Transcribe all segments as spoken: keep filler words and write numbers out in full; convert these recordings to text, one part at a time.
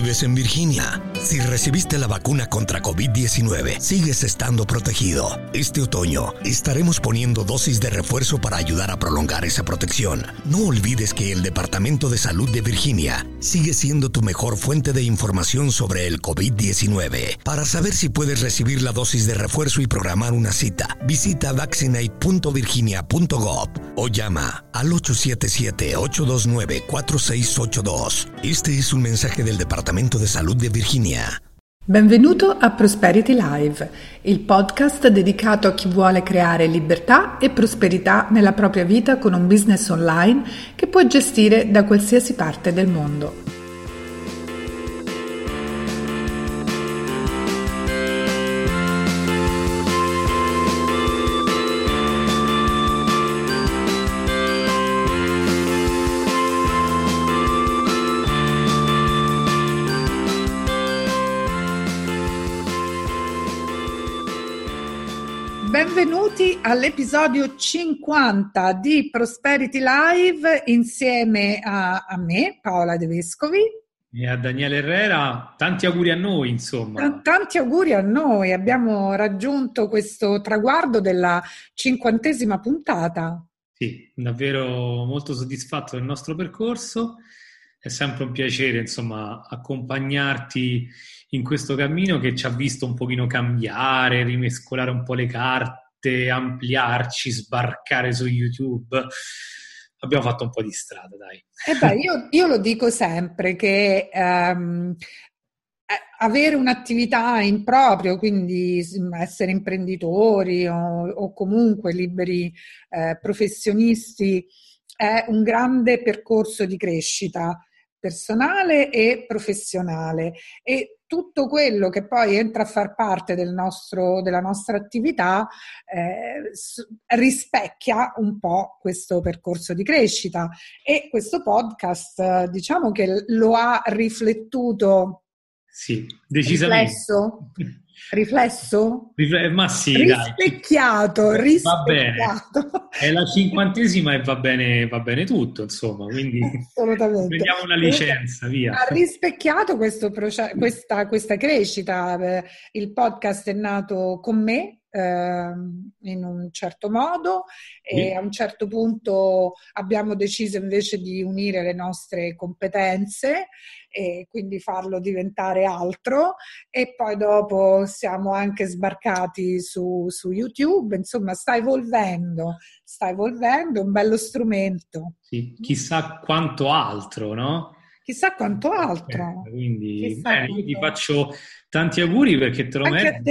Vives en Virginia. Si recibiste la vacuna contra covid diecinueve, sigues estando protegido. Este otoño estaremos poniendo dosis de refuerzo para ayudar a prolongar esa protección. No olvides que el Departamento de Salud de Virginia sigue siendo tu mejor fuente de información sobre el covid diecinueve. Para saber si puedes recibir la dosis de refuerzo y programar una cita, visita vaccinate punto virginia punto gov o llama al ocho sette sette, otto due nove, quattro sei otto due. Este es un mensaje del Departamento de Salud de Virginia. Benvenuto a Prosperity Live, il podcast dedicato a chi vuole creare libertà e prosperità nella propria vita con un business online che puoi gestire da qualsiasi parte del mondo. Benvenuti all'episodio cinquanta di Prosperity Live insieme a, a me, Paola De Vescovi. E a Daniele Herrera. Tanti auguri a noi, insomma. T- tanti auguri a noi. Abbiamo raggiunto questo traguardo della cinquantesima puntata. Sì, davvero molto soddisfatto del nostro percorso. È sempre un piacere, insomma, accompagnarti in questo cammino che ci ha visto un pochino cambiare, rimescolare un po' le carte, ampliarci, sbarcare su YouTube. Abbiamo fatto un po' di strada, dai. Eh beh, io, io lo dico sempre che ehm, avere un'attività in proprio, quindi essere imprenditori o, o comunque liberi eh, professionisti, è un grande percorso di crescita personale e professionale, e tutto quello che poi entra a far parte del nostro, della nostra attività eh, rispecchia un po' questo percorso di crescita, e questo podcast diciamo che lo ha riflettuto. Sì, decisamente. Riflesso? Riflesso? Rifle- ma sì, rispecchiato, dai. rispecchiato. Va bene. È la cinquantesima e va bene, va bene tutto, insomma, quindi prendiamo una licenza, via. Ha rispecchiato questo proce- questa, questa crescita. Il podcast è nato con me in un certo modo e a un certo punto abbiamo deciso invece di unire le nostre competenze e quindi farlo diventare altro, e poi dopo siamo anche sbarcati su, su YouTube. Insomma, sta evolvendo, sta evolvendo, è un bello strumento. Sì, chissà quanto altro, no? Chissà quanto altro. Quindi bene, io ti faccio tanti auguri perché te lo merito.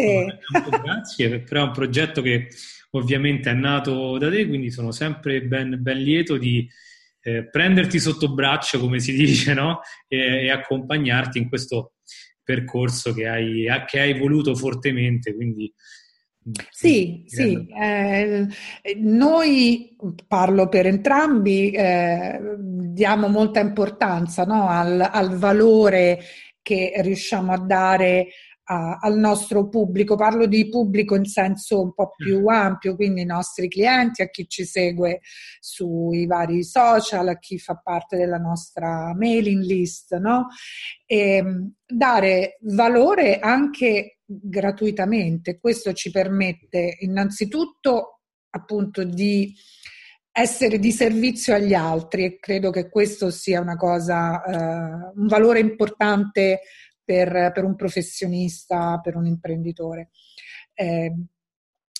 Grazie, però è un progetto che ovviamente è nato da te, quindi sono sempre ben, ben lieto di eh, prenderti sotto braccio, come si dice, no? E, e accompagnarti in questo percorso che hai, che hai voluto fortemente, quindi... Sì, sì, eh, noi, parlo per entrambi, eh, diamo molta importanza, no, al, al valore che riusciamo a dare a, al nostro pubblico. Parlo di pubblico in senso un po' più ampio, quindi i nostri clienti, a chi ci segue sui vari social, a chi fa parte della nostra mailing list, no? E dare valore anche gratuitamente. Questo ci permette innanzitutto appunto di essere di servizio agli altri, e credo che questo sia una cosa, eh, un valore importante per, per un professionista, per un imprenditore. Eh,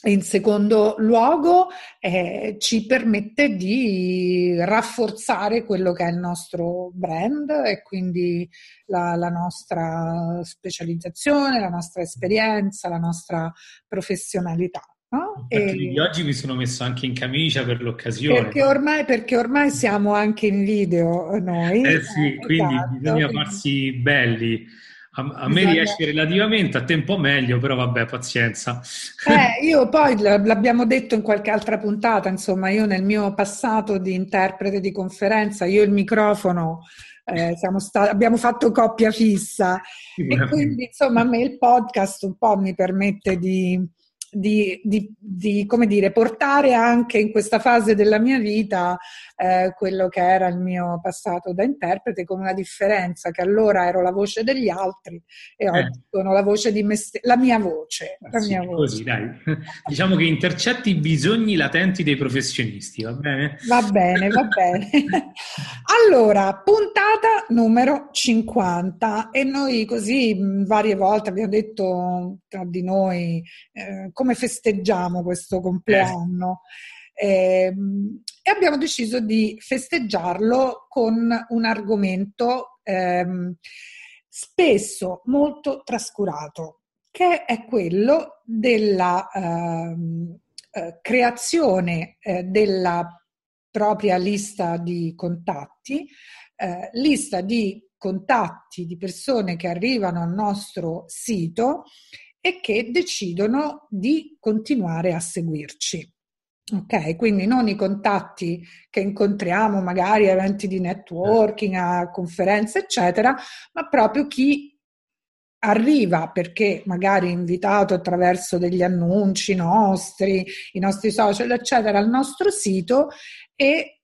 in secondo luogo eh, ci permette di rafforzare quello che è il nostro brand e quindi la, la nostra specializzazione, la nostra esperienza, la nostra professionalità, no? E oggi mi sono messo anche in camicia per l'occasione. Perché ormai, perché ormai siamo anche in video noi. Eh sì, eh, quindi esatto, bisogna quindi... farsi belli. A me riesce relativamente, a te un po' meglio, però vabbè, pazienza. Eh, io poi, l'abbiamo detto in qualche altra puntata, insomma, io nel mio passato di interprete di conferenza, io il microfono, eh, siamo stati, abbiamo fatto coppia fissa, e quindi insomma a me il podcast un po' mi permette di... di, di, di come dire, portare anche in questa fase della mia vita eh, quello che era il mio passato da interprete, con una differenza che allora ero la voce degli altri e oggi eh. sono la voce di me stessa, la mia voce. La sì, mia così, voce. Dai. Diciamo che intercetti i bisogni latenti dei professionisti, va bene? Va bene, va bene. Allora, puntata numero cinquanta, e noi così varie volte abbiamo detto tra di noi eh, come festeggiamo questo compleanno eh, e abbiamo deciso di festeggiarlo con un argomento eh, spesso molto trascurato, che è quello della eh, creazione eh, della propria lista di contatti, eh, lista di contatti di persone che arrivano al nostro sito e che decidono di continuare a seguirci. Ok, quindi non i contatti che incontriamo magari a eventi di networking, a conferenze, eccetera, ma proprio chi arriva perché magari invitato attraverso degli annunci nostri, i nostri social, eccetera, al nostro sito, e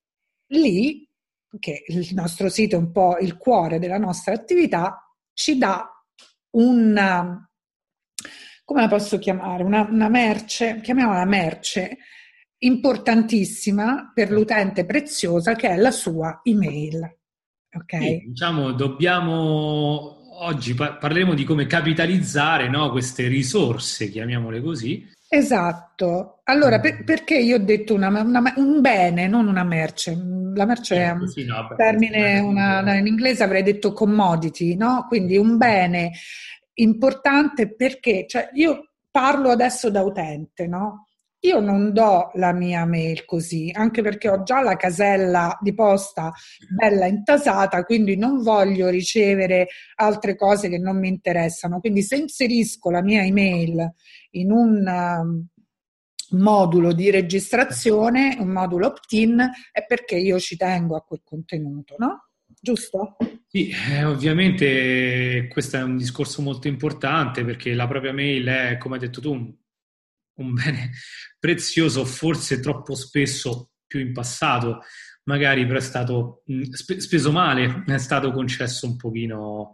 lì, che il nostro sito è un po' il cuore della nostra attività, ci dà una, come la posso chiamare, una, una merce, chiamiamola merce, importantissima per l'utente, preziosa, che è la sua email. Ok? Sì, diciamo, dobbiamo... Oggi parleremo di come capitalizzare, no, queste risorse, chiamiamole così. Esatto. Allora, per, perché io ho detto una, una, un bene, non una merce. La merce è un sì, no, termine, una, in inglese avrei detto commodity, no? Quindi un bene importante, perché cioè, io parlo adesso da utente, no? Io non do la mia mail così, anche perché ho già la casella di posta bella intasata, quindi non voglio ricevere altre cose che non mi interessano. Quindi se inserisco la mia email in un modulo di registrazione, un modulo opt-in, è perché io ci tengo a quel contenuto, no? Giusto? Sì, eh, ovviamente questo è un discorso molto importante, perché la propria mail è, come hai detto tu, un bene prezioso, forse troppo spesso, più in passato magari però è stato spe- speso male, è stato concesso un pochino,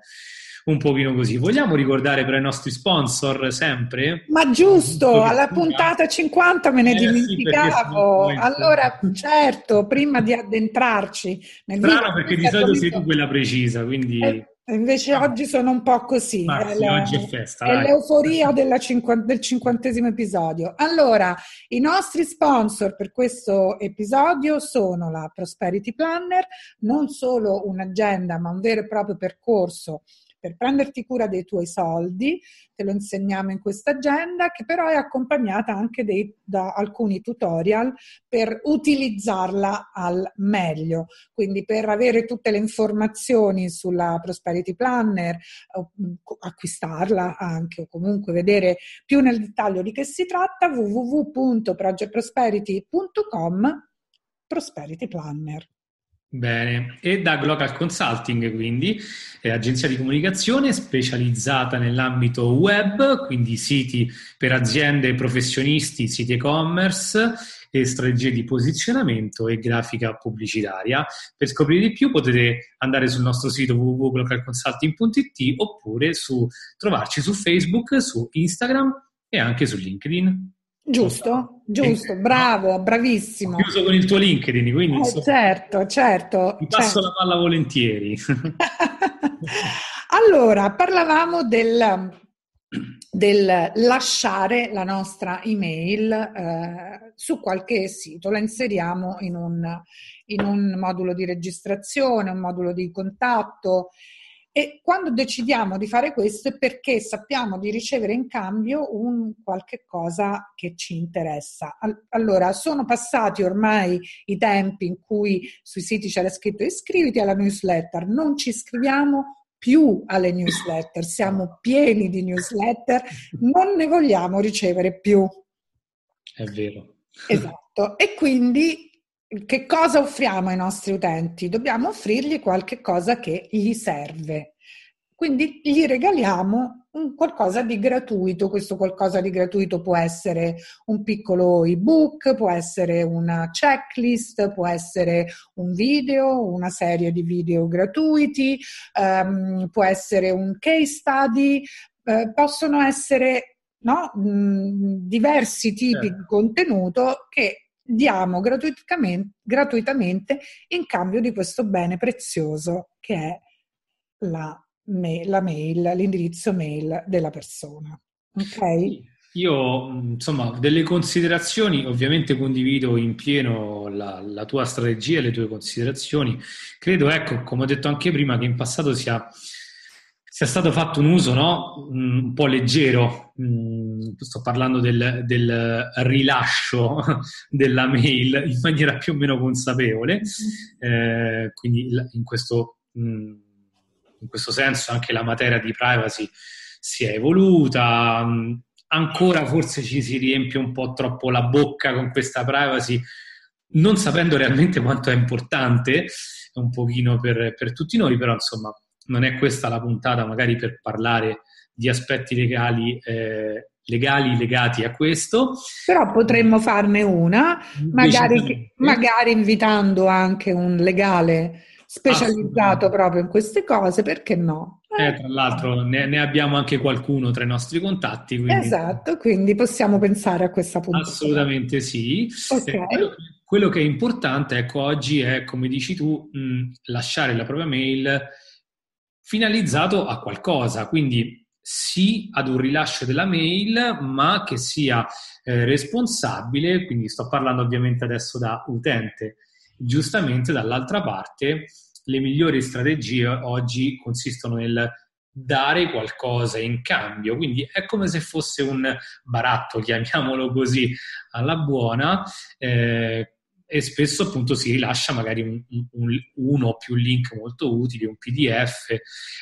un pochino così. Vogliamo ricordare per i nostri sponsor sempre? Ma giusto, alla puntata cinquanta me ne eh, dimenticavo. Sì, allora, certo, prima di addentrarci nel Strano video, perché di solito sei tu quella precisa, quindi... Eh. Invece ah. oggi sono un po' così, ah, sì, la, oggi è festa, è l'euforia della cinquanta, del cinquantesimo episodio. Allora, i nostri sponsor per questo episodio sono la Prosperity Planner, non solo un'agenda ma un vero e proprio percorso per prenderti cura dei tuoi soldi, te lo insegniamo in questa agenda, che però è accompagnata anche dei, da alcuni tutorial per utilizzarla al meglio. Quindi per avere tutte le informazioni sulla Prosperity Planner, acquistarla anche o comunque vedere più nel dettaglio di che si tratta, w w w punto project prosperity punto com, Prosperity Planner. Bene, e da Glocal Consulting, quindi eh, agenzia di comunicazione specializzata nell'ambito web, quindi siti per aziende e professionisti, siti e-commerce e strategie di posizionamento e grafica pubblicitaria. Per scoprire di più potete andare sul nostro sito w w w punto glocal consulting punto i t oppure su trovarci su Facebook, su Instagram e anche su LinkedIn. Giusto, giusto, bravo, bravissimo. Ho chiuso con il tuo LinkedIn, quindi... Eh, so, certo, certo. Ti passo certo. la palla volentieri. Allora, parlavamo del, del lasciare la nostra email eh, su qualche sito, la inseriamo in un, in un modulo di registrazione, un modulo di contatto. E quando decidiamo di fare questo è perché sappiamo di ricevere in cambio un qualche cosa che ci interessa. Allora, sono passati ormai i tempi in cui sui siti c'era scritto iscriviti alla newsletter, non ci iscriviamo più alle newsletter, siamo pieni di newsletter, non ne vogliamo ricevere più. È vero. Esatto, e quindi... Che cosa offriamo ai nostri utenti? Dobbiamo offrirgli qualche cosa che gli serve. Quindi gli regaliamo qualcosa di gratuito. Questo qualcosa di gratuito può essere un piccolo ebook, può essere una checklist, può essere un video, una serie di video gratuiti, um, può essere un case study, eh, possono essere no, mh, diversi tipi eh. di contenuto che diamo gratuitamente, gratuitamente in cambio di questo bene prezioso che è la la mail, l'indirizzo mail della persona. Ok? Io, insomma, delle considerazioni, ovviamente condivido in pieno la, la tua strategia e le tue considerazioni. Credo, ecco, come ho detto anche prima, che in passato sia, sia stato fatto un uso, no? Un po' leggero. Sto parlando del, del rilascio della mail in maniera più o meno consapevole. Eh, quindi in questo... Mh, in questo senso anche la materia di privacy si è evoluta, ancora forse ci si riempie un po' troppo la bocca con questa privacy, non sapendo realmente quanto è importante, un pochino per, per tutti noi, però insomma non è questa la puntata magari per parlare di aspetti legali eh, legali legati a questo. Però potremmo farne una, magari, magari invitando anche un legale specializzato proprio in queste cose, perché no? Eh, tra l'altro ne, ne abbiamo anche qualcuno tra i nostri contatti. Quindi... Esatto, quindi possiamo pensare a questa puntata. Assolutamente sì. Okay. Eh, quello, quello che è importante, ecco, oggi è, come dici tu, mh, lasciare la propria mail finalizzato a qualcosa, quindi sì ad un rilascio della mail, ma che sia eh, responsabile, quindi sto parlando ovviamente adesso da utente. Giustamente dall'altra parte le migliori strategie oggi consistono nel dare qualcosa in cambio, quindi è come se fosse un baratto, chiamiamolo così, alla buona, eh, e spesso appunto si rilascia magari un, un, uno o più link molto utili, un P D F.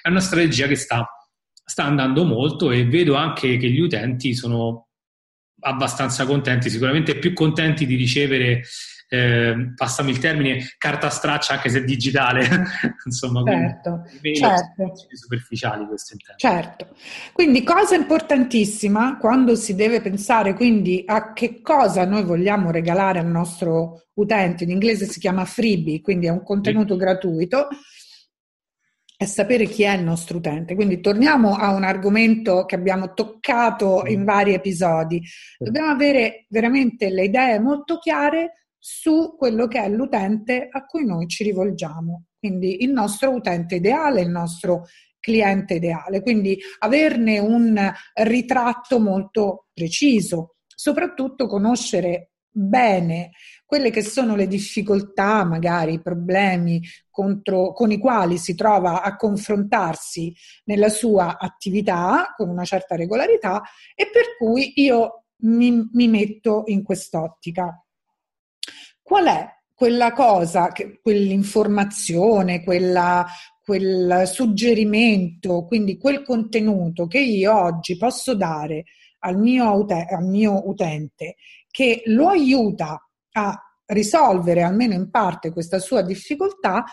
È una strategia che sta, sta andando molto e vedo anche che gli utenti sono abbastanza contenti, sicuramente più contenti di ricevere, Eh, passami il termine, carta straccia, anche se digitale. Insomma, certo, quindi, certo. Superficiali questo intento. Certo. Quindi cosa importantissima quando si deve pensare quindi a che cosa noi vogliamo regalare al nostro utente, in inglese si chiama freebie, quindi è un contenuto sì. gratuito, è sapere chi è il nostro utente. Quindi torniamo a un argomento che abbiamo toccato sì. in vari episodi. Sì. Dobbiamo avere veramente le idee molto chiare su quello che è l'utente a cui noi ci rivolgiamo, quindi il nostro utente ideale, il nostro cliente ideale, quindi averne un ritratto molto preciso, soprattutto conoscere bene quelle che sono le difficoltà, magari i problemi contro, con i quali si trova a confrontarsi nella sua attività con una certa regolarità e per cui io mi, mi metto in quest'ottica. Qual è quella cosa, quell'informazione, quella, quel suggerimento, quindi quel contenuto che io oggi posso dare al mio, al mio utente che lo aiuta a risolvere almeno in parte questa sua difficoltà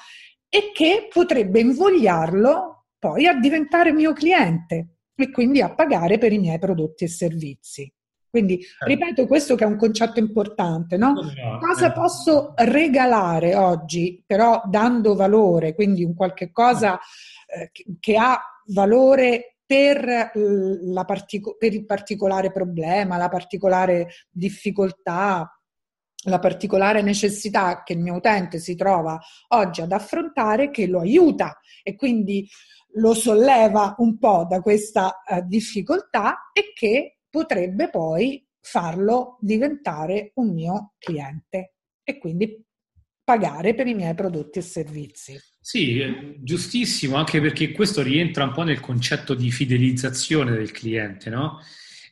e che potrebbe invogliarlo poi a diventare mio cliente e quindi a pagare per i miei prodotti e servizi. Quindi, ripeto, questo che è un concetto importante, no? Cosa posso regalare oggi, però dando valore, quindi un qualche cosa eh, che ha valore per, la partico- per il particolare problema, la particolare difficoltà, la particolare necessità che il mio utente si trova oggi ad affrontare, che lo aiuta e quindi lo solleva un po' da questa eh, difficoltà e che potrebbe poi farlo diventare un mio cliente e quindi pagare per i miei prodotti e servizi. Sì, giustissimo, anche perché questo rientra un po' nel concetto di fidelizzazione del cliente, no?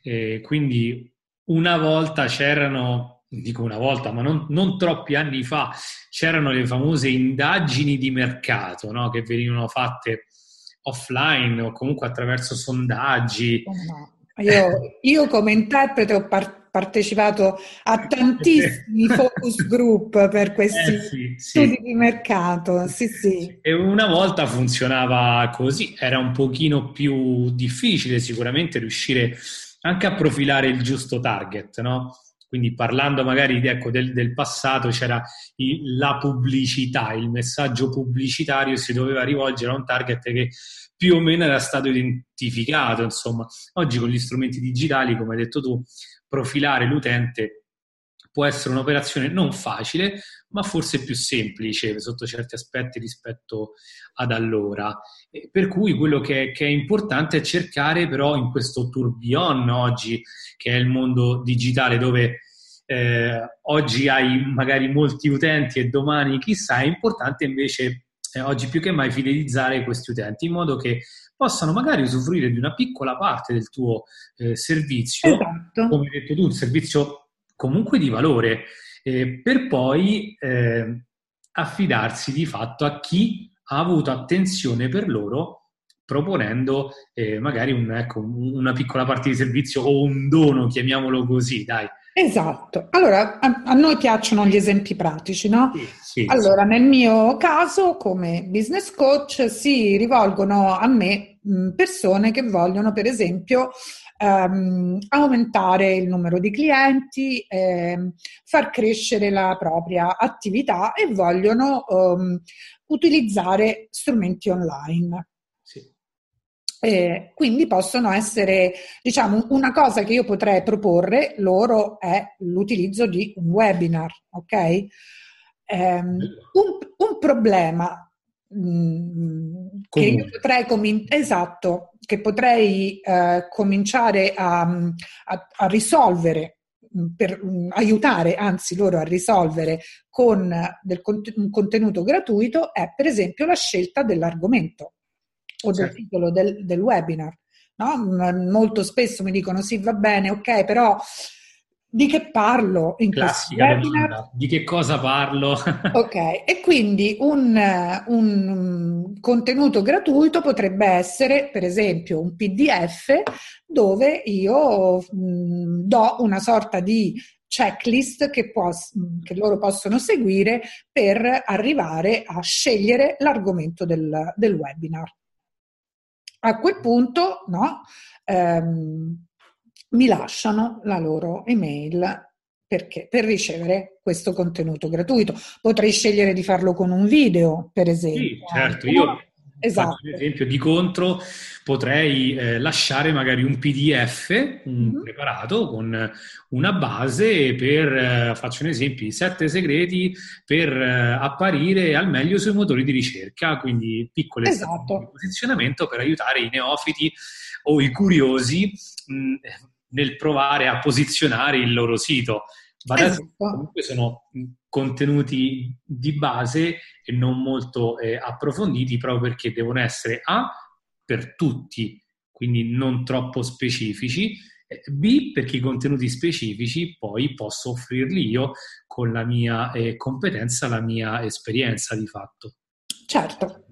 Eh, quindi una volta c'erano, dico una volta, ma non, non troppi anni fa, c'erano le famose indagini di mercato, no? Che venivano fatte offline o comunque attraverso sondaggi. Oh no. Io, io come interprete ho par- partecipato a tantissimi focus group per questi eh sì, studi sì. di mercato. Sì, sì. E una volta funzionava così, era un pochino più difficile sicuramente riuscire anche a profilare il giusto target, no? Quindi parlando magari ecco, del, del passato c'era il, la pubblicità, il messaggio pubblicitario si doveva rivolgere a un target che più o meno era stato identificato. Insomma, oggi con gli strumenti digitali, come hai detto tu, profilare l'utente può essere un'operazione non facile, ma forse più semplice sotto certi aspetti rispetto ad allora. Per cui quello che, che è importante è cercare però in questo tourbillon oggi, che è il mondo digitale, dove eh, oggi hai magari molti utenti e domani chissà, è importante invece eh, oggi più che mai fidelizzare questi utenti in modo che possano magari usufruire di una piccola parte del tuo eh, servizio, esatto. Come hai detto tu, un servizio comunque di valore, eh, per poi eh, affidarsi di fatto a chi ha avuto attenzione per loro proponendo eh, magari un, ecco, una piccola parte di servizio o un dono, chiamiamolo così, dai. Esatto. Allora, a, a noi piacciono gli esempi pratici, no? Sì, sì, allora, sì. Nel mio caso, come business coach, si rivolgono a me mh, persone che vogliono, per esempio, ehm, aumentare il numero di clienti, ehm, far crescere la propria attività e vogliono ehm, utilizzare strumenti online. Eh, quindi possono essere, diciamo, una cosa che io potrei proporre loro è l'utilizzo di un webinar, ok? Eh, un, un problema mh, che io potrei comin- esatto, che potrei eh, cominciare a, a, a risolvere, per aiutare anzi loro a risolvere con del cont- un contenuto gratuito, è per esempio la scelta dell'argomento o del certo. titolo del, del webinar, no? Molto spesso mi dicono sì, va bene, ok, però di che parlo in Classica questo webinar? Domanda. Di che cosa parlo? Ok, e quindi un, un contenuto gratuito potrebbe essere, per esempio, un P D F dove io mh, do una sorta di checklist che, può, che loro possono seguire per arrivare a scegliere l'argomento del, del webinar. A quel punto, no, ehm, mi lasciano la loro email perché per ricevere questo contenuto gratuito. Potrei scegliere di farlo con un video, per esempio. Sì, certo, no? io esatto. Per esempio, di contro potrei eh, lasciare magari un P D F un mm-hmm. preparato con una base per, eh, faccio un esempio, sette segreti per eh, apparire al meglio sui motori di ricerca, quindi piccole esatto. strategie di posizionamento per aiutare i neofiti o i curiosi mh, nel provare a posizionare il loro sito. Esatto. Comunque sono contenuti di base e non molto eh, approfonditi, proprio perché devono essere A, per tutti, quindi non troppo specifici, B, perché i contenuti specifici poi posso offrirli io con la mia eh, competenza, la mia esperienza di fatto. Certo.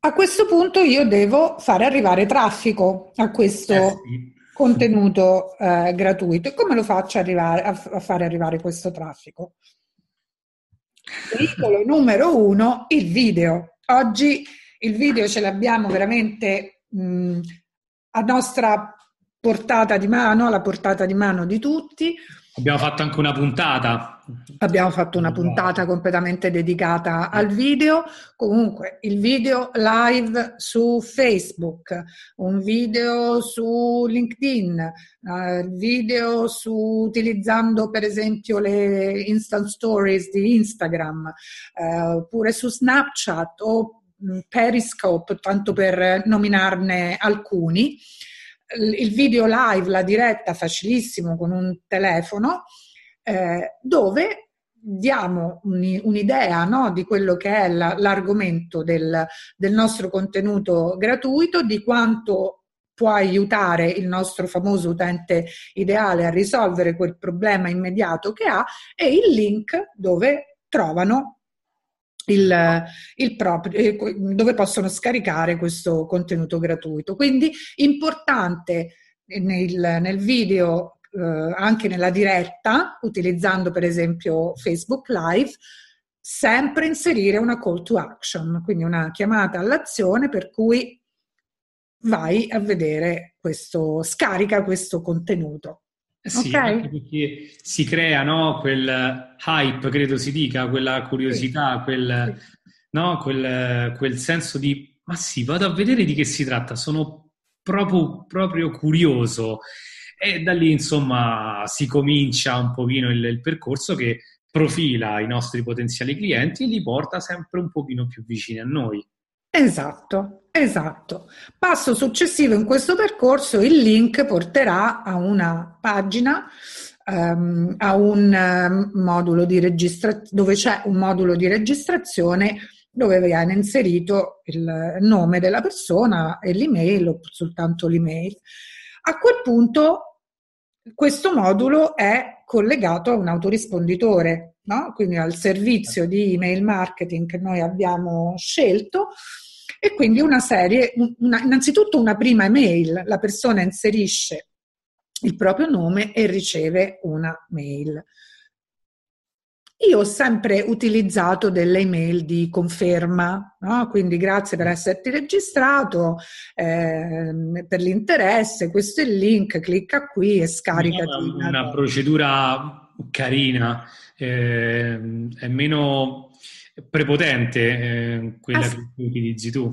A questo punto io devo fare arrivare traffico a questo... Eh sì. Contenuto eh, gratuito. E come lo faccio arrivare, a, f- a fare arrivare questo traffico? Pericolo numero uno, il video. Oggi il video ce l'abbiamo veramente mh, a nostra portata di mano, alla portata di mano di tutti. Abbiamo fatto anche una puntata. Abbiamo fatto una puntata completamente dedicata al video. Comunque, il video live su Facebook, un video su LinkedIn, uh, video su utilizzando per esempio le Instant Stories di Instagram, uh, oppure su Snapchat o Periscope, tanto per nominarne alcuni. Il video live, la diretta, facilissimo con un telefono, eh, dove diamo un, un'idea, no, di quello che è la, l'argomento del, del nostro contenuto gratuito, di quanto può aiutare il nostro famoso utente ideale a risolvere quel problema immediato che ha, e il link dove trovano Il, il proprio, dove possono scaricare questo contenuto gratuito. Quindi importante nel, nel video eh, anche nella diretta, utilizzando per esempio Facebook Live, sempre inserire una call to action, quindi una chiamata all'azione per cui vai a vedere questo, scarica questo contenuto. Sì, okay. Anche perché si crea, no, quel hype, credo si dica, quella curiosità, sì. Quel, sì. No, quel, quel senso di ma sì, vado a vedere di che si tratta, sono proprio, proprio curioso, e da lì insomma si comincia un pochino il, il percorso che profila i nostri potenziali clienti e li porta sempre un pochino più vicini a noi. Esatto, esatto. Passo successivo in questo percorso, il link porterà a una pagina, um, a un um, modulo di registrazione, dove c'è un modulo di registrazione dove viene inserito il nome della persona e l'email, o soltanto l'email. A quel punto questo modulo è collegato a un autorisponditore, no? Quindi al servizio di email marketing che noi abbiamo scelto, e quindi una serie, una, innanzitutto una prima email, la persona inserisce il proprio nome e riceve una mail. Io ho sempre utilizzato delle email di conferma, no? Quindi grazie per esserti registrato, eh, per l'interesse, questo è il link, clicca qui e scaricati. Una, una procedura carina, eh, è meno prepotente eh, quella As- che utilizzi tu.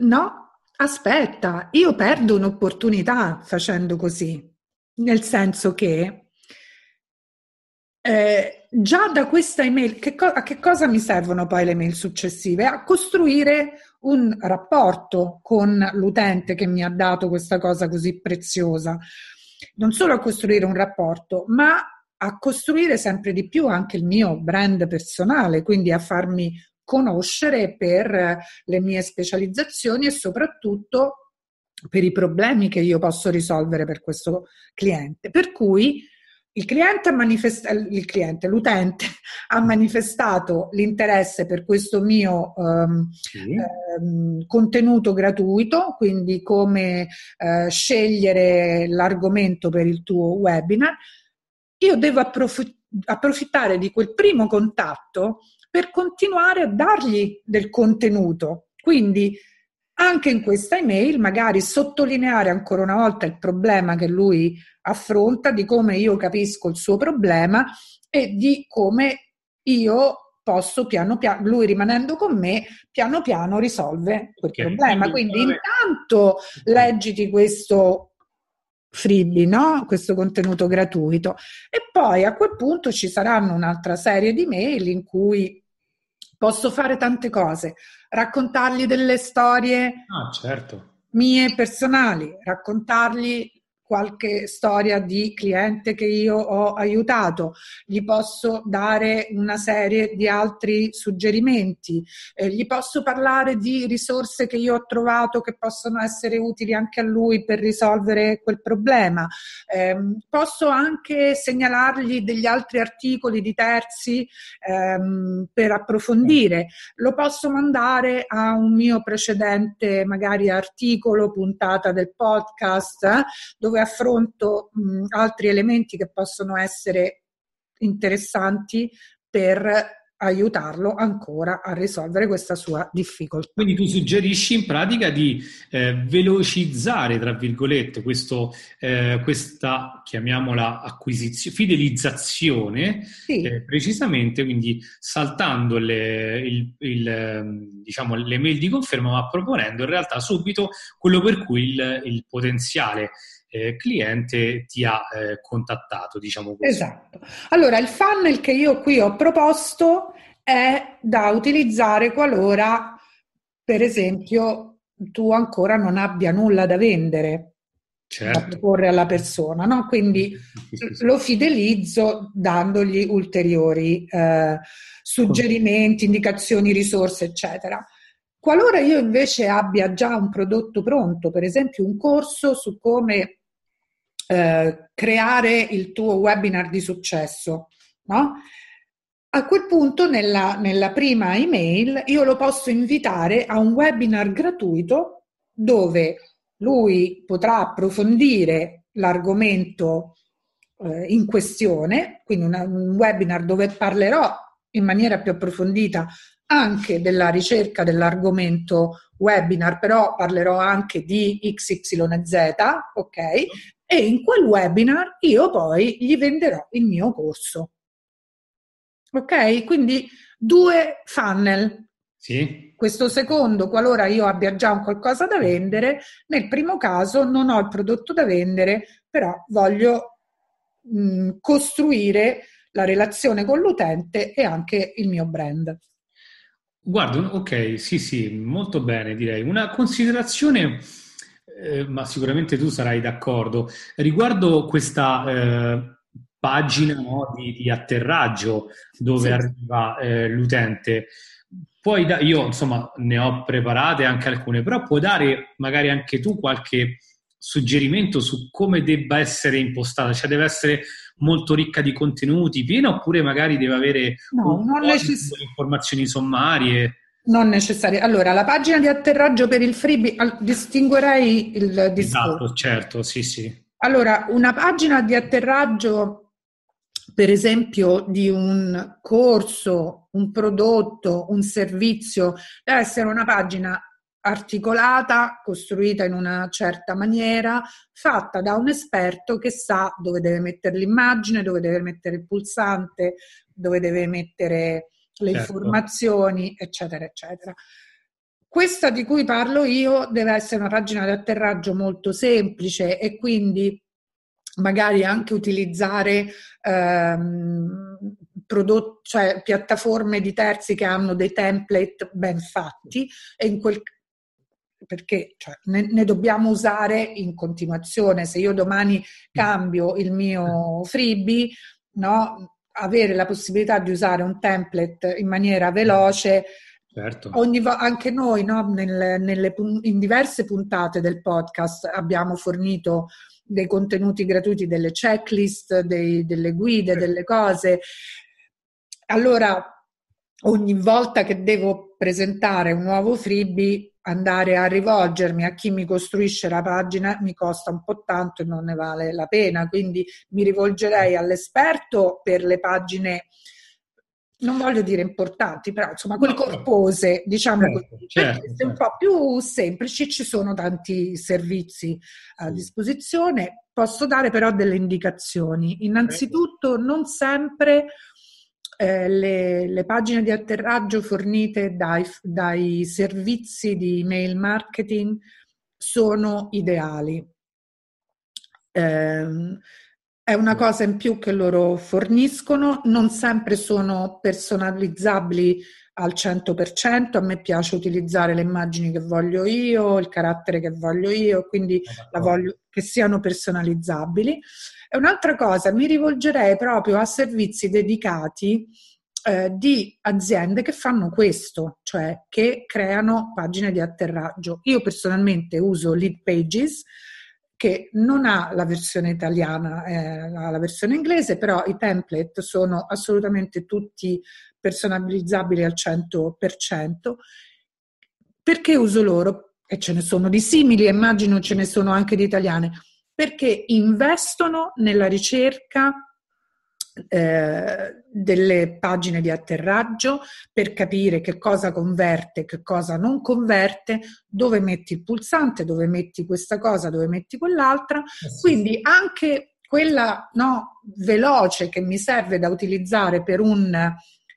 No, aspetta, io perdo un'opportunità facendo così, nel senso che Eh, già da questa email, che co- a che cosa mi servono poi le email successive? A costruire un rapporto con l'utente che mi ha dato questa cosa così preziosa. Non solo a costruire un rapporto, ma a costruire sempre di più anche il mio brand personale, quindi a farmi conoscere per le mie specializzazioni e soprattutto per i problemi che io posso risolvere per questo cliente. Per cui Il cliente, ha manifest- il cliente, l'utente ha manifestato l'interesse per questo mio um, sì. um, contenuto gratuito, quindi come uh, scegliere l'argomento per il tuo webinar. Io devo approf- approfittare di quel primo contatto per continuare a dargli del contenuto. Quindi anche in questa email magari sottolineare ancora una volta il problema che lui affronta, di come io capisco il suo problema e di come io posso piano piano, lui rimanendo con me, piano piano risolve quel okay. problema. Quindi intanto leggiti questo freebie, no? Questo contenuto gratuito, e poi a quel punto ci saranno un'altra serie di mail in cui posso fare tante cose, raccontargli delle storie ah, certo. mie personali, raccontargli qualche storia di cliente che io ho aiutato, gli posso dare una serie di altri suggerimenti, eh, gli posso parlare di risorse che io ho trovato che possono essere utili anche a lui per risolvere quel problema, eh, posso anche segnalargli degli altri articoli di terzi ehm, per approfondire, lo posso mandare a un mio precedente magari articolo, puntata del podcast, eh, dove affronto mh, altri elementi che possono essere interessanti per aiutarlo ancora a risolvere questa sua difficoltà. Quindi tu suggerisci in pratica di eh, velocizzare, tra virgolette, questo, eh, questa, chiamiamola, acquisizione, fidelizzazione, sì. eh, precisamente, quindi saltando le, il, il, diciamo, le mail di conferma, ma proponendo in realtà subito quello per cui il, il potenziale Eh, cliente ti ha eh, contattato, diciamo così. Esatto. Allora, il funnel che io qui ho proposto è da utilizzare qualora, per esempio, tu ancora non abbia nulla da vendere, certo. da proporre alla persona, no? Quindi sì, sì, sì. lo fidelizzo dandogli ulteriori eh, suggerimenti, indicazioni, risorse, eccetera. Qualora io invece abbia già un prodotto pronto, per esempio un corso su come Eh, creare il tuo webinar di successo, no? A quel punto nella, nella prima email io lo posso invitare a un webinar gratuito dove lui potrà approfondire l'argomento eh, in questione, quindi una, un webinar dove parlerò in maniera più approfondita anche della ricerca dell'argomento webinar, però parlerò anche di X Y Z, ok? E in quel webinar io poi gli venderò il mio corso. Ok? Quindi due funnel. Sì. Questo secondo, qualora io abbia già un qualcosa da vendere, nel primo caso non ho il prodotto da vendere, però voglio mh, costruire la relazione con l'utente e anche il mio brand. Guarda, ok, sì, sì, molto bene, direi. Una considerazione, eh, ma sicuramente tu sarai d'accordo, riguardo questa eh, pagina no, di, di atterraggio dove sì. arriva eh, l'utente. Puoi da- io, insomma, ne ho preparate anche alcune, però puoi dare magari anche tu qualche suggerimento su come debba essere impostata? Cioè deve essere molto ricca di contenuti, piena, oppure magari deve avere no, un non necess- di informazioni sommarie? Non necessarie. Allora, la pagina di atterraggio per il freebie, distinguerei il discorso. Esatto, certo, sì, sì. Allora, una pagina di atterraggio, per esempio, di un corso, un prodotto, un servizio, deve essere una pagina articolata, costruita in una certa maniera, fatta da un esperto che sa dove deve mettere l'immagine, dove deve mettere il pulsante, dove deve mettere le certo. informazioni, eccetera, eccetera. Questa di cui parlo io deve essere una pagina di atterraggio molto semplice e quindi magari anche utilizzare ehm, prodotti, cioè piattaforme di terzi che hanno dei template ben fatti e in quel perché cioè, ne, ne dobbiamo usare in continuazione. Se io domani cambio il mio freebie, no, avere la possibilità di usare un template in maniera veloce. Certo. Ogni vo- anche noi no, nel, nelle, in diverse puntate del podcast abbiamo fornito dei contenuti gratuiti, delle checklist, dei, delle guide, certo. delle cose. Allora, ogni volta che devo presentare un nuovo freebie, andare a rivolgermi a chi mi costruisce la pagina mi costa un po' tanto e non ne vale la pena, quindi mi rivolgerei all'esperto per le pagine, non voglio dire importanti, però insomma quelle corpose, diciamo certo, così, certo, certo. un po' più semplici, ci sono tanti servizi a disposizione, posso dare però delle indicazioni. Innanzitutto non sempre Eh, le, le pagine di atterraggio fornite dai, dai servizi di email marketing sono ideali. Eh, è una cosa in più che loro forniscono, non sempre sono personalizzabili al cento per cento, a me piace utilizzare le immagini che voglio io, il carattere che voglio io, quindi la voglio che siano personalizzabili. E un'altra cosa, mi rivolgerei proprio a servizi dedicati eh, di aziende che fanno questo, cioè che creano pagine di atterraggio. Io personalmente uso Leadpages, che non ha la versione italiana, eh, ha la versione inglese, però i template sono assolutamente tutti personalizzabili al cento per cento. Perché uso loro? E ce ne sono di simili, immagino ce ne sono anche di italiane, perché investono nella ricerca eh, delle pagine di atterraggio per capire che cosa converte, che cosa non converte, dove metti il pulsante, dove metti questa cosa, dove metti quell'altra, quindi anche quella no, veloce che mi serve da utilizzare per un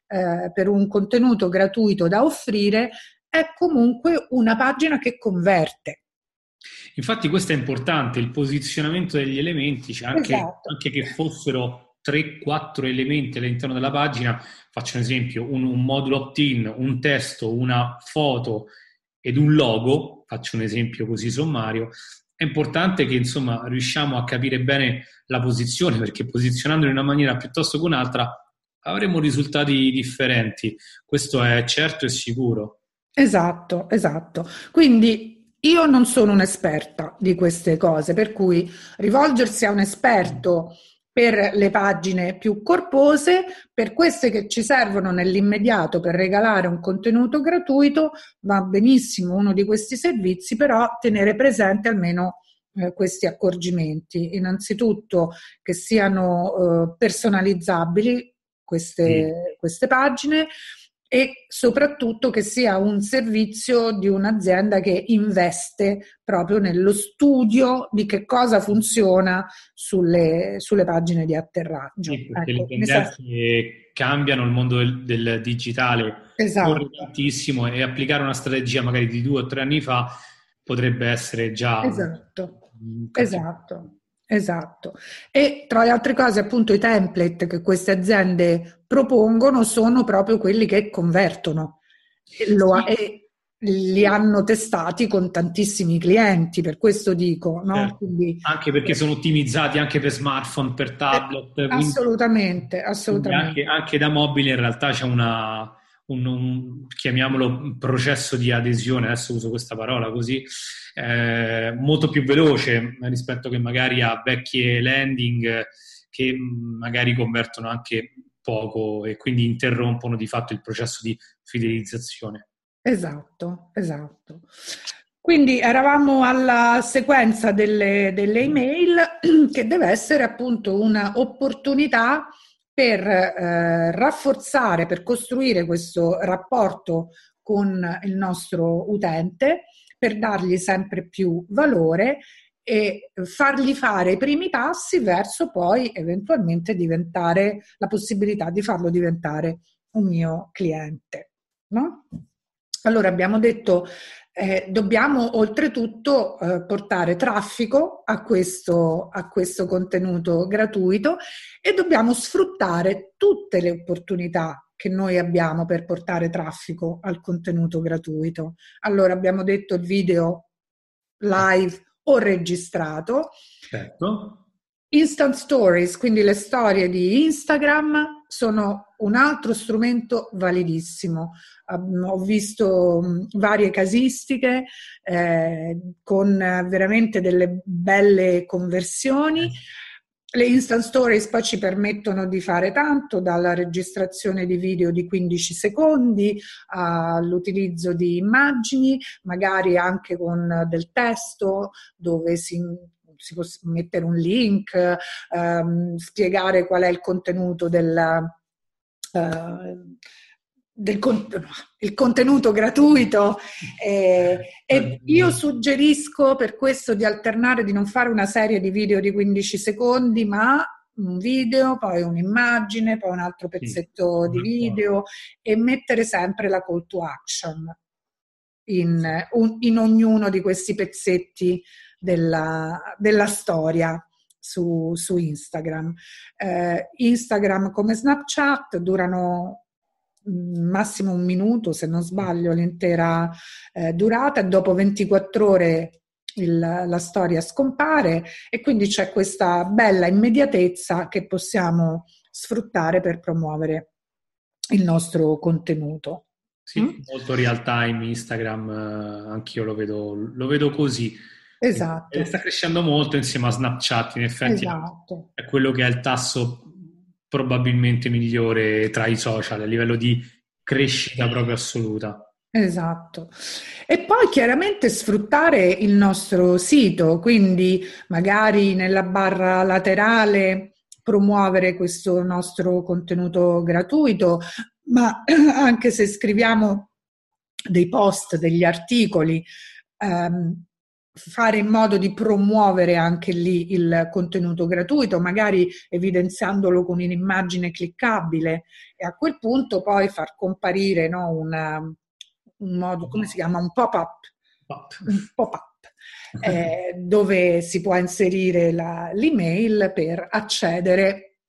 Eh, per un contenuto gratuito da offrire è comunque una pagina che converte. Infatti questo è importante, il posizionamento degli elementi, cioè anche, esatto. anche che fossero tre quattro elementi all'interno della pagina, faccio un esempio, un, un modulo opt-in, un testo, una foto ed un logo, faccio un esempio così sommario. È importante che insomma riusciamo a capire bene la posizione, perché posizionandolo in una maniera piuttosto che un'altra avremo risultati differenti, questo è certo e sicuro. Esatto, esatto. Quindi io non sono un'esperta di queste cose, per cui rivolgersi a un esperto per le pagine più corpose, per queste che ci servono nell'immediato per regalare un contenuto gratuito, va benissimo uno di questi servizi, però tenere presente almeno eh, questi accorgimenti. Innanzitutto che siano eh, personalizzabili queste, sì. queste pagine, e soprattutto che sia un servizio di un'azienda che investe proprio nello studio di che cosa funziona sulle, sulle pagine di atterraggio. Sì, perché ecco, le tendenze che cambiano, il mondo del, del digitale esatto. corre tantissimo, e applicare una strategia magari di due o tre anni fa potrebbe essere già... Esatto, esatto. Esatto. E tra le altre cose, appunto, i template che queste aziende propongono sono proprio quelli che convertono. Lo, e li hanno testati con tantissimi clienti, per questo dico, no? Certo. Quindi, anche perché sono ottimizzati anche per smartphone, per tablet. Eh, quindi, assolutamente, assolutamente. Anche, anche da mobile in realtà c'è una... Un, un, chiamiamolo un processo di adesione, adesso uso questa parola così, eh, molto più veloce rispetto che magari a vecchie landing che magari convertono anche poco e quindi interrompono di fatto il processo di fidelizzazione. Esatto, esatto. Quindi eravamo alla sequenza delle, delle email, che deve essere appunto una opportunità per eh, rafforzare, per costruire questo rapporto con il nostro utente, per dargli sempre più valore e fargli fare i primi passi verso poi eventualmente diventare, la possibilità di farlo diventare un mio cliente, no? Allora abbiamo detto eh, dobbiamo oltretutto eh, portare traffico a questo, a questo contenuto gratuito, e dobbiamo sfruttare tutte le opportunità che noi abbiamo per portare traffico al contenuto gratuito. Allora abbiamo detto il video live o registrato, certo. Instant Stories, quindi le storie di Instagram, sono un altro strumento validissimo. Um, ho visto um, varie casistiche eh, con uh, veramente delle belle conversioni. Le Instant Stories poi ci permettono di fare tanto, dalla registrazione di video di quindici secondi all'utilizzo di immagini, magari anche con uh, del testo dove si... si può mettere un link, ehm, spiegare qual è il contenuto del, eh, del con- il contenuto gratuito. Eh, e io suggerisco per questo di alternare, di non fare una serie di video di quindici secondi, ma un video, poi un'immagine, poi un altro pezzetto sì, di video, e mettere sempre la call to action in, in ognuno di questi pezzetti Della, della storia su, su Instagram. Eh, Instagram come Snapchat durano massimo un minuto, se non sbaglio, l'intera eh, durata, e dopo ventiquattro ore il, la storia scompare, e quindi c'è questa bella immediatezza che possiamo sfruttare per promuovere il nostro contenuto. Sì, mm? Molto real time Instagram, eh, anch'io lo vedo, lo vedo così. Esatto. E sta crescendo molto insieme a Snapchat, in effetti esatto. È quello che ha il tasso probabilmente migliore tra i social a livello di crescita proprio assoluta. Esatto. E poi chiaramente sfruttare il nostro sito, quindi magari nella barra laterale promuovere questo nostro contenuto gratuito, ma anche se scriviamo dei post, degli articoli, ehm, fare in modo di promuovere anche lì il contenuto gratuito, magari evidenziandolo con un'immagine cliccabile, e a quel punto poi far comparire, no, una, un modo, come si chiama? Un pop-up, pop. Un pop-up eh, dove si può inserire la, l'email per accedere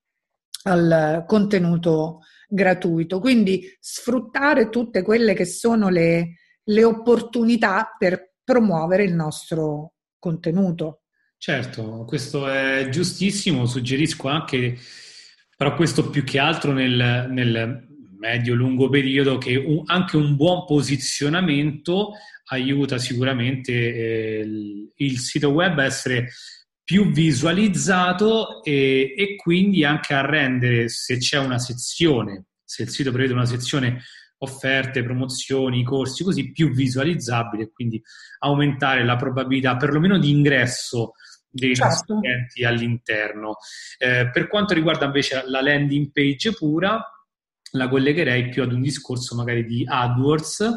al contenuto gratuito. Quindi sfruttare tutte quelle che sono le, le opportunità per promuovere il nostro contenuto. Certo, questo è giustissimo, suggerisco anche, però questo più che altro nel, nel medio-lungo periodo, che un, anche un buon posizionamento aiuta sicuramente eh, il, il sito web a essere più visualizzato e, e quindi anche a rendere, se c'è una sezione, se il sito prevede una sezione offerte, promozioni, corsi, così, più visualizzabile, e quindi aumentare la probabilità perlomeno di ingresso dei certo. nostri clienti all'interno. Eh, per quanto riguarda invece la landing page pura, la collegherei più ad un discorso magari di AdWords,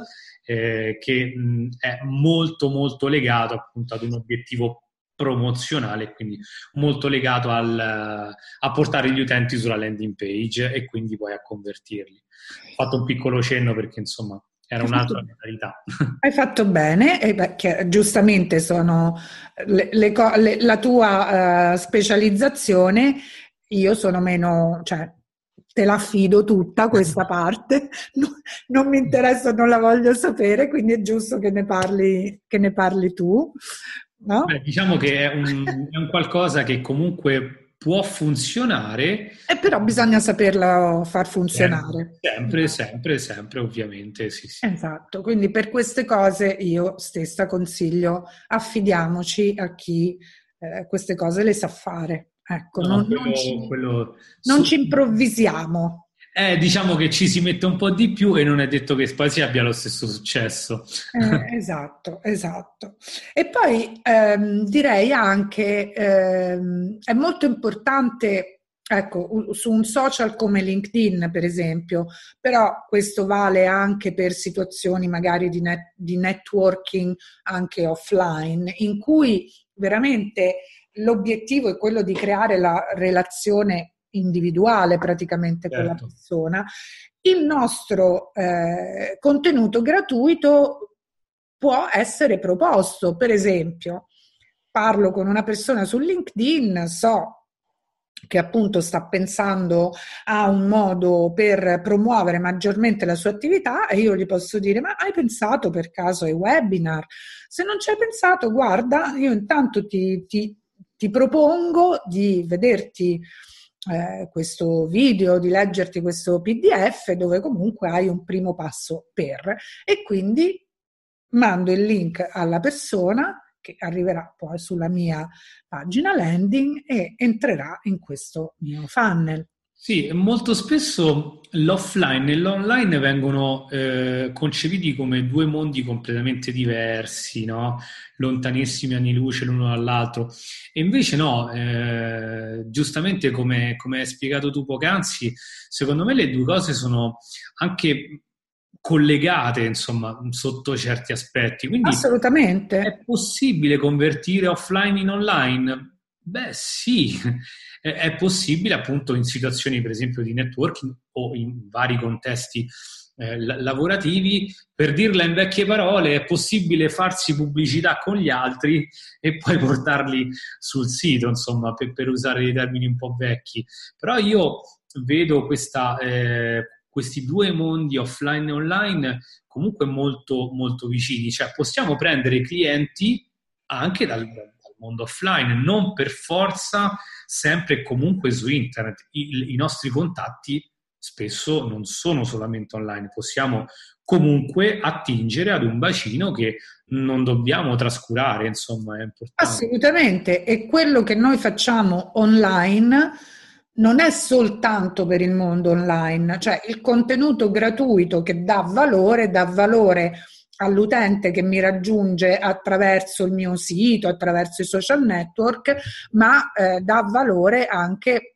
eh, che mh, è molto molto legato appunto ad un obiettivo promozionale, quindi molto legato al, a portare gli utenti sulla landing page e quindi poi a convertirli. Ho fatto un piccolo cenno perché insomma era un'altra modalità. Hai fatto bene, e beh, giustamente sono le, le, le, la tua uh, specializzazione. Io sono meno, cioè te la affido tutta questa parte, non, non mi interessa, non la voglio sapere, quindi è giusto che ne parli, che ne parli tu. No? Beh, diciamo che è un, è un qualcosa che comunque può funzionare, eh, però bisogna saperlo far funzionare sempre, sempre, sempre, ovviamente, sì, sì. Esatto, quindi per queste cose io stessa consiglio, affidiamoci a chi eh, queste cose le sa fare, ecco, no, non, quello, non, ci, quello... non ci improvvisiamo. Eh, diciamo che ci si mette un po' di più e non è detto che poi si abbia lo stesso successo. Eh, esatto, esatto. E poi ehm, direi anche ehm, è molto importante, ecco, su un social come LinkedIn, per esempio, però questo vale anche per situazioni magari di, net, di networking anche offline, in cui veramente l'obiettivo è quello di creare la relazione individuale praticamente certo. con la persona. Il nostro eh, contenuto gratuito può essere proposto. Per esempio, parlo con una persona su LinkedIn, so che appunto sta pensando a un modo per promuovere maggiormente la sua attività e io gli posso dire: ma hai pensato per caso ai webinar? Se non ci hai pensato, guarda, io intanto ti, ti, ti propongo di vederti Eh, questo video, di leggerti questo P D F dove comunque hai un primo passo per, e quindi mando il link alla persona che arriverà poi sulla mia pagina landing e entrerà in questo mio funnel. Sì, molto spesso l'offline e l'online vengono eh, concepiti come due mondi completamente diversi, no? Lontanissimi anni luce l'uno dall'altro. E invece no, eh, giustamente come, come hai spiegato tu poc'anzi, secondo me le due cose sono anche collegate, insomma, sotto certi aspetti. Quindi assolutamente. È possibile convertire offline in online? Beh, sì. È possibile appunto in situazioni per esempio di networking o in vari contesti eh, lavorativi. Per dirla in vecchie parole, è possibile farsi pubblicità con gli altri e poi portarli sul sito, insomma, per, per usare dei termini un po' vecchi. Però io vedo questa, eh, questi due mondi offline e online comunque molto, molto vicini. Cioè possiamo prendere clienti anche dal mondo offline, non per forza sempre e comunque su internet. I, i nostri contatti spesso non sono solamente online, possiamo comunque attingere ad un bacino che non dobbiamo trascurare, insomma, è importante. Assolutamente, e quello che noi facciamo online non è soltanto per il mondo online, cioè il contenuto gratuito che dà valore, dà valore all'utente che mi raggiunge attraverso il mio sito, attraverso i social network, ma eh, dà valore anche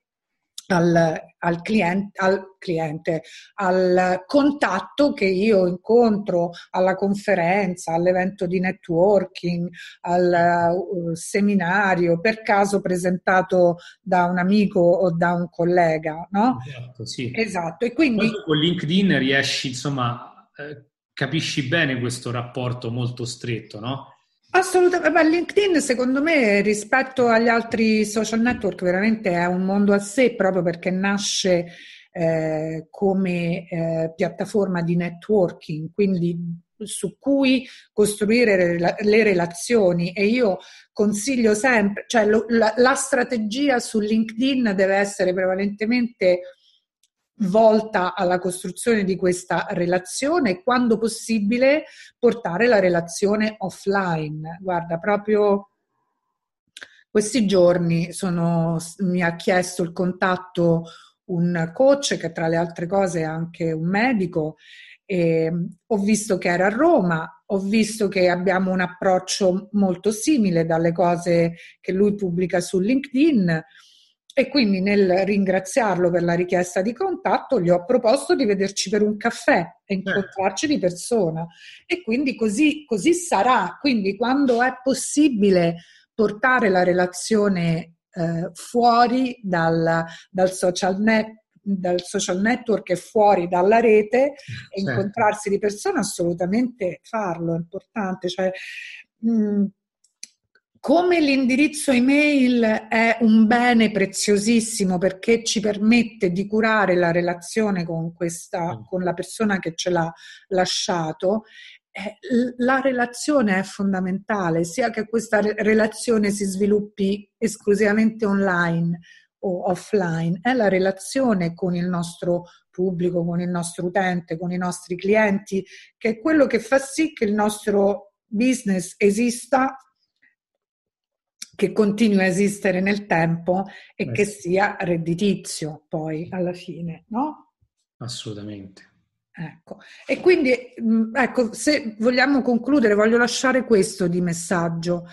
al, al, client, al cliente, al contatto che io incontro alla conferenza, all'evento di networking, al uh, seminario, per caso presentato da un amico o da un collega, no? Esatto, sì. Esatto. E quindi poi con LinkedIn riesci, insomma, eh, capisci bene questo rapporto molto stretto, no? Assolutamente. Beh, LinkedIn secondo me rispetto agli altri social network veramente è un mondo a sé, proprio perché nasce eh, come eh, piattaforma di networking, quindi su cui costruire le relazioni. E io consiglio sempre, cioè lo, la, la strategia su LinkedIn deve essere prevalentemente volta alla costruzione di questa relazione e, quando possibile, portare la relazione offline. Guarda, proprio questi giorni sono, mi ha chiesto il contatto un coach che tra le altre cose è anche un medico, Eh, ho visto che era a Roma, ho visto che abbiamo un approccio molto simile dalle cose che lui pubblica su LinkedIn, e quindi nel ringraziarlo per la richiesta di contatto gli ho proposto di vederci per un caffè e incontrarci di persona, e quindi così, così sarà. Quindi quando è possibile portare la relazione eh, fuori dal, dal social network, dal social network e fuori dalla rete, e incontrarsi di persona, assolutamente farlo, è importante. Cioè, mh, come l'indirizzo email è un bene preziosissimo, perché ci permette di curare la relazione con questa, con la persona che ce l'ha lasciato, eh, la relazione è fondamentale, sia che questa re- relazione si sviluppi esclusivamente online o offline, è la relazione con il nostro pubblico, con il nostro utente, con i nostri clienti, che è quello che fa sì che il nostro business esista, che continui a esistere nel tempo e Beh. che sia redditizio poi alla fine, no? Assolutamente. Ecco, e quindi ecco, se vogliamo concludere, voglio lasciare questo di messaggio.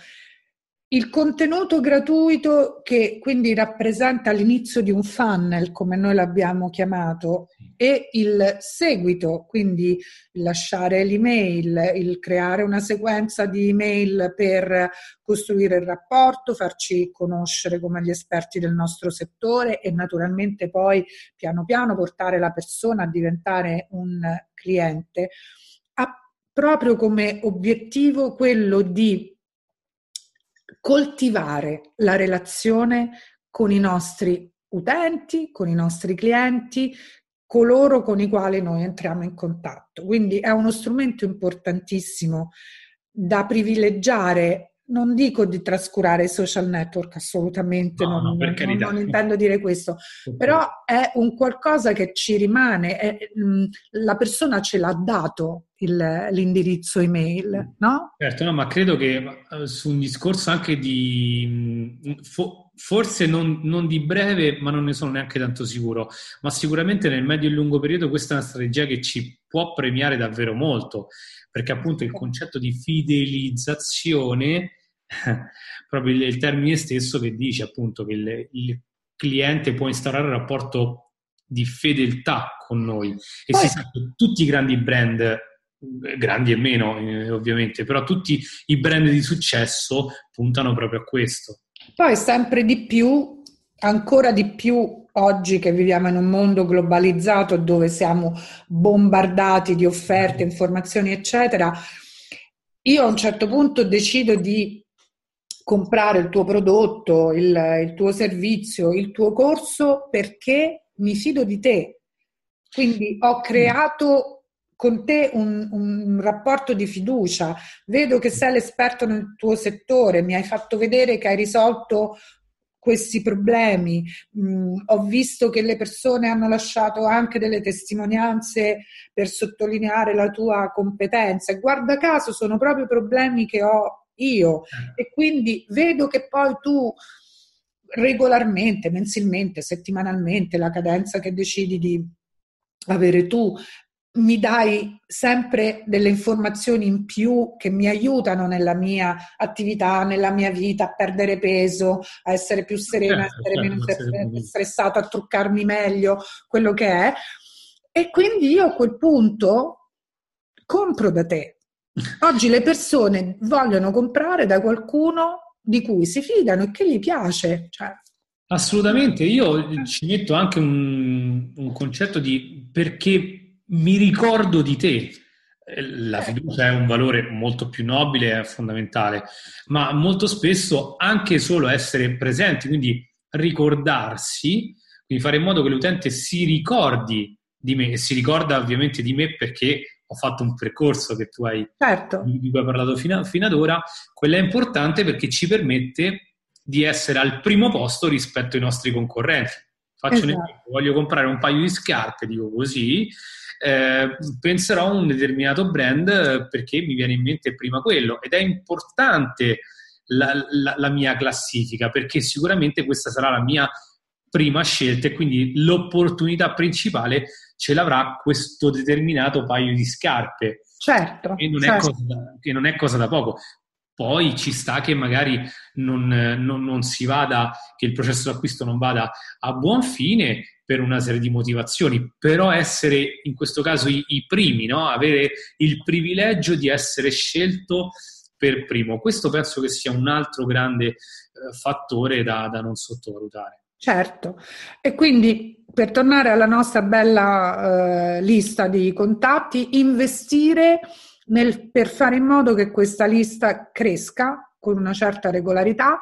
Il contenuto gratuito, che quindi rappresenta l'inizio di un funnel, come noi l'abbiamo chiamato, e il seguito, quindi lasciare l'email, il creare una sequenza di email per costruire il rapporto, farci conoscere come gli esperti del nostro settore, e naturalmente poi piano piano portare la persona a diventare un cliente, ha proprio come obiettivo quello di coltivare la relazione con i nostri utenti, con i nostri clienti, coloro con i quali noi entriamo in contatto. Quindi è uno strumento importantissimo da privilegiare, non dico di trascurare i social network, assolutamente, no, non, no, per carità, non, non intendo dire questo, però è un qualcosa che ci rimane, è, mh, la persona ce l'ha dato il, l'indirizzo email, no? Certo, no, ma credo che uh, su un discorso anche di, mh, fo- forse non, non di breve, ma non ne sono neanche tanto sicuro, ma sicuramente nel medio e lungo periodo questa è una strategia che ci può premiare davvero molto, perché appunto il concetto di fidelizzazione, proprio il termine stesso che dice appunto che il, il cliente può instaurare un rapporto di fedeltà con noi, e si sa che tutti i grandi brand, grandi e meno eh, ovviamente, però tutti i brand di successo puntano proprio a questo. Poi sempre di più, ancora di più oggi che viviamo in un mondo globalizzato dove siamo bombardati di offerte, informazioni, eccetera, io a un certo punto decido di comprare il tuo prodotto, il, il tuo servizio, il tuo corso, perché mi fido di te. Quindi ho creato con te un, un rapporto di fiducia, vedo che sei l'esperto nel tuo settore, mi hai fatto vedere che hai risolto questi problemi, mm, ho visto che le persone hanno lasciato anche delle testimonianze per sottolineare la tua competenza, e guarda caso sono proprio problemi che ho io, e quindi vedo che poi tu regolarmente, mensilmente, settimanalmente, la cadenza che decidi di avere tu, mi dai sempre delle informazioni in più che mi aiutano nella mia attività, nella mia vita, a perdere peso, a essere più serena, a essere meno stressata, a truccarmi meglio, quello che è. E quindi io a quel punto compro da te. Oggi le persone vogliono comprare da qualcuno di cui si fidano e che gli piace. Cioè, assolutamente, io ci metto anche un, un concetto di perché mi ricordo di te. La fiducia è un valore molto più nobile e fondamentale, ma molto spesso anche solo essere presenti, quindi ricordarsi, quindi fare in modo che l'utente si ricordi di me, e si ricorda ovviamente di me perché ho fatto un percorso che tu hai, certo, di cui hai parlato fino, fino ad ora. Quella è importante perché ci permette di essere al primo posto rispetto ai nostri concorrenti. Faccio, esatto, un esempio, voglio comprare un paio di scarpe, dico così, eh, penserò a un determinato brand perché mi viene in mente prima quello, ed è importante la, la, la mia classifica, perché sicuramente questa sarà la mia prima scelte, quindi l'opportunità principale ce l'avrà questo determinato paio di scarpe. Certo. E non, certo. È cosa da, che non è cosa da poco. Poi ci sta che magari non, non, non si vada, che il processo d'acquisto non vada a buon fine per una serie di motivazioni, però essere in questo caso i, i primi, no? Avere il privilegio di essere scelto per primo. Questo penso che sia un altro grande eh, fattore da, da non sottovalutare. Certo, e quindi per tornare alla nostra bella eh, lista di contatti, investire nel, per fare in modo che questa lista cresca con una certa regolarità,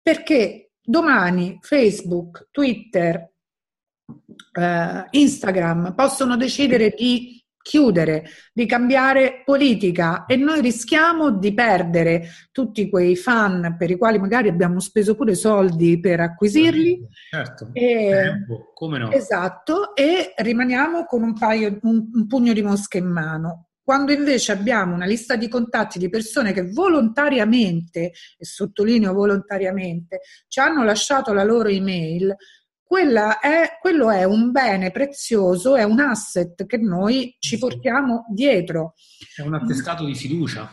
perché domani Facebook, Twitter, eh, Instagram possono decidere di chiudere, di cambiare politica, e noi rischiamo di perdere tutti quei fan per i quali magari abbiamo speso pure soldi per acquisirli. Certo, e, eh, come no? Esatto, e rimaniamo con un, paio, un, un pugno di mosche in mano. Quando invece abbiamo una lista di contatti di persone che volontariamente, e sottolineo volontariamente, ci hanno lasciato la loro email, Quella è, quello è un bene prezioso, è un asset che noi ci portiamo dietro. È un attestato di fiducia.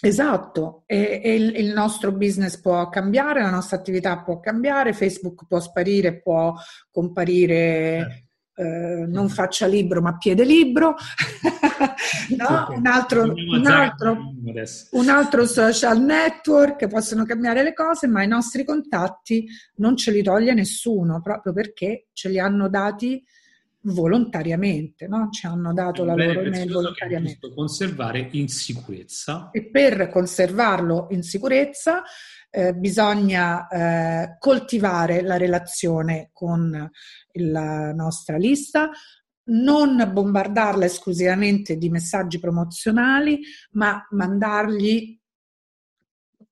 Esatto, e, e il, il nostro business può cambiare, la nostra attività può cambiare, Facebook può sparire, può comparire, eh. Eh, non faccia libro ma piede libro, no? un, altro, un, altro, un altro social network, possono cambiare le cose, ma i nostri contatti non ce li toglie nessuno, proprio perché ce li hanno dati volontariamente, no? Ci hanno dato la loro email volontariamente. Per conservare in sicurezza. E per conservarlo in sicurezza eh, bisogna eh, coltivare la relazione con la nostra lista, non bombardarla esclusivamente di messaggi promozionali, ma mandargli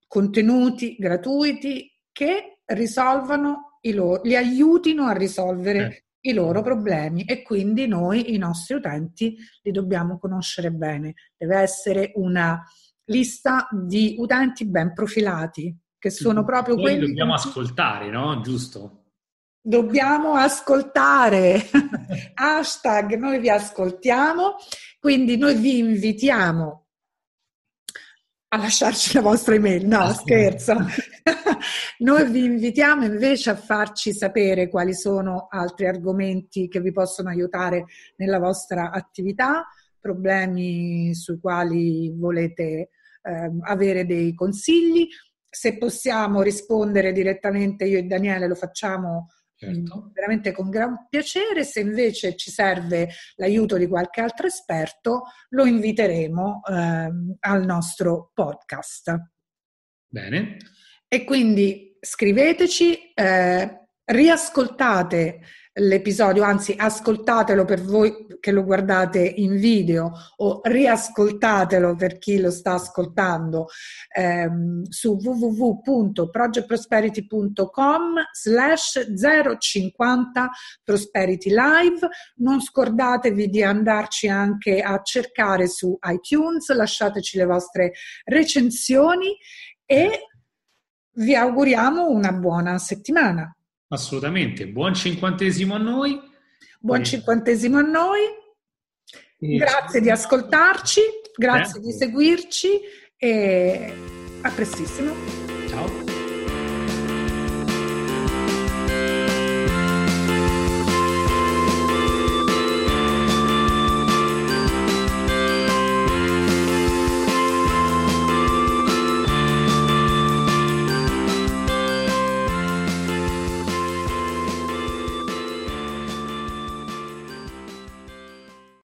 contenuti gratuiti che risolvano i loro, li aiutino a risolvere eh. i loro problemi, e quindi noi, i nostri utenti, li dobbiamo conoscere bene. Deve essere una lista di utenti ben profilati, che sono proprio noi quelli... dobbiamo che... ascoltare, no? Giusto? Dobbiamo ascoltare, hashtag noi vi ascoltiamo, quindi noi vi invitiamo a lasciarci la vostra email, no scherzo, noi vi invitiamo invece a farci sapere quali sono altri argomenti che vi possono aiutare nella vostra attività, problemi sui quali volete eh, avere dei consigli, se possiamo rispondere direttamente io e Daniele lo facciamo. Certo. Veramente con gran piacere. Se invece ci serve l'aiuto di qualche altro esperto, lo inviteremo eh, al nostro podcast. Bene. E quindi scriveteci, eh, riascoltate l'episodio, anzi ascoltatelo per voi che lo guardate in video, o riascoltatelo per chi lo sta ascoltando ehm, su www punto project prosperity punto com slash zero cinquanta Prosperity Live. Non scordatevi di andarci anche a cercare su iTunes, lasciateci le vostre recensioni e vi auguriamo una buona settimana. Assolutamente, buon cinquantesimo a noi. Buon cinquantesimo a noi, grazie di ascoltarci, grazie di seguirci e a prestissimo. Ciao.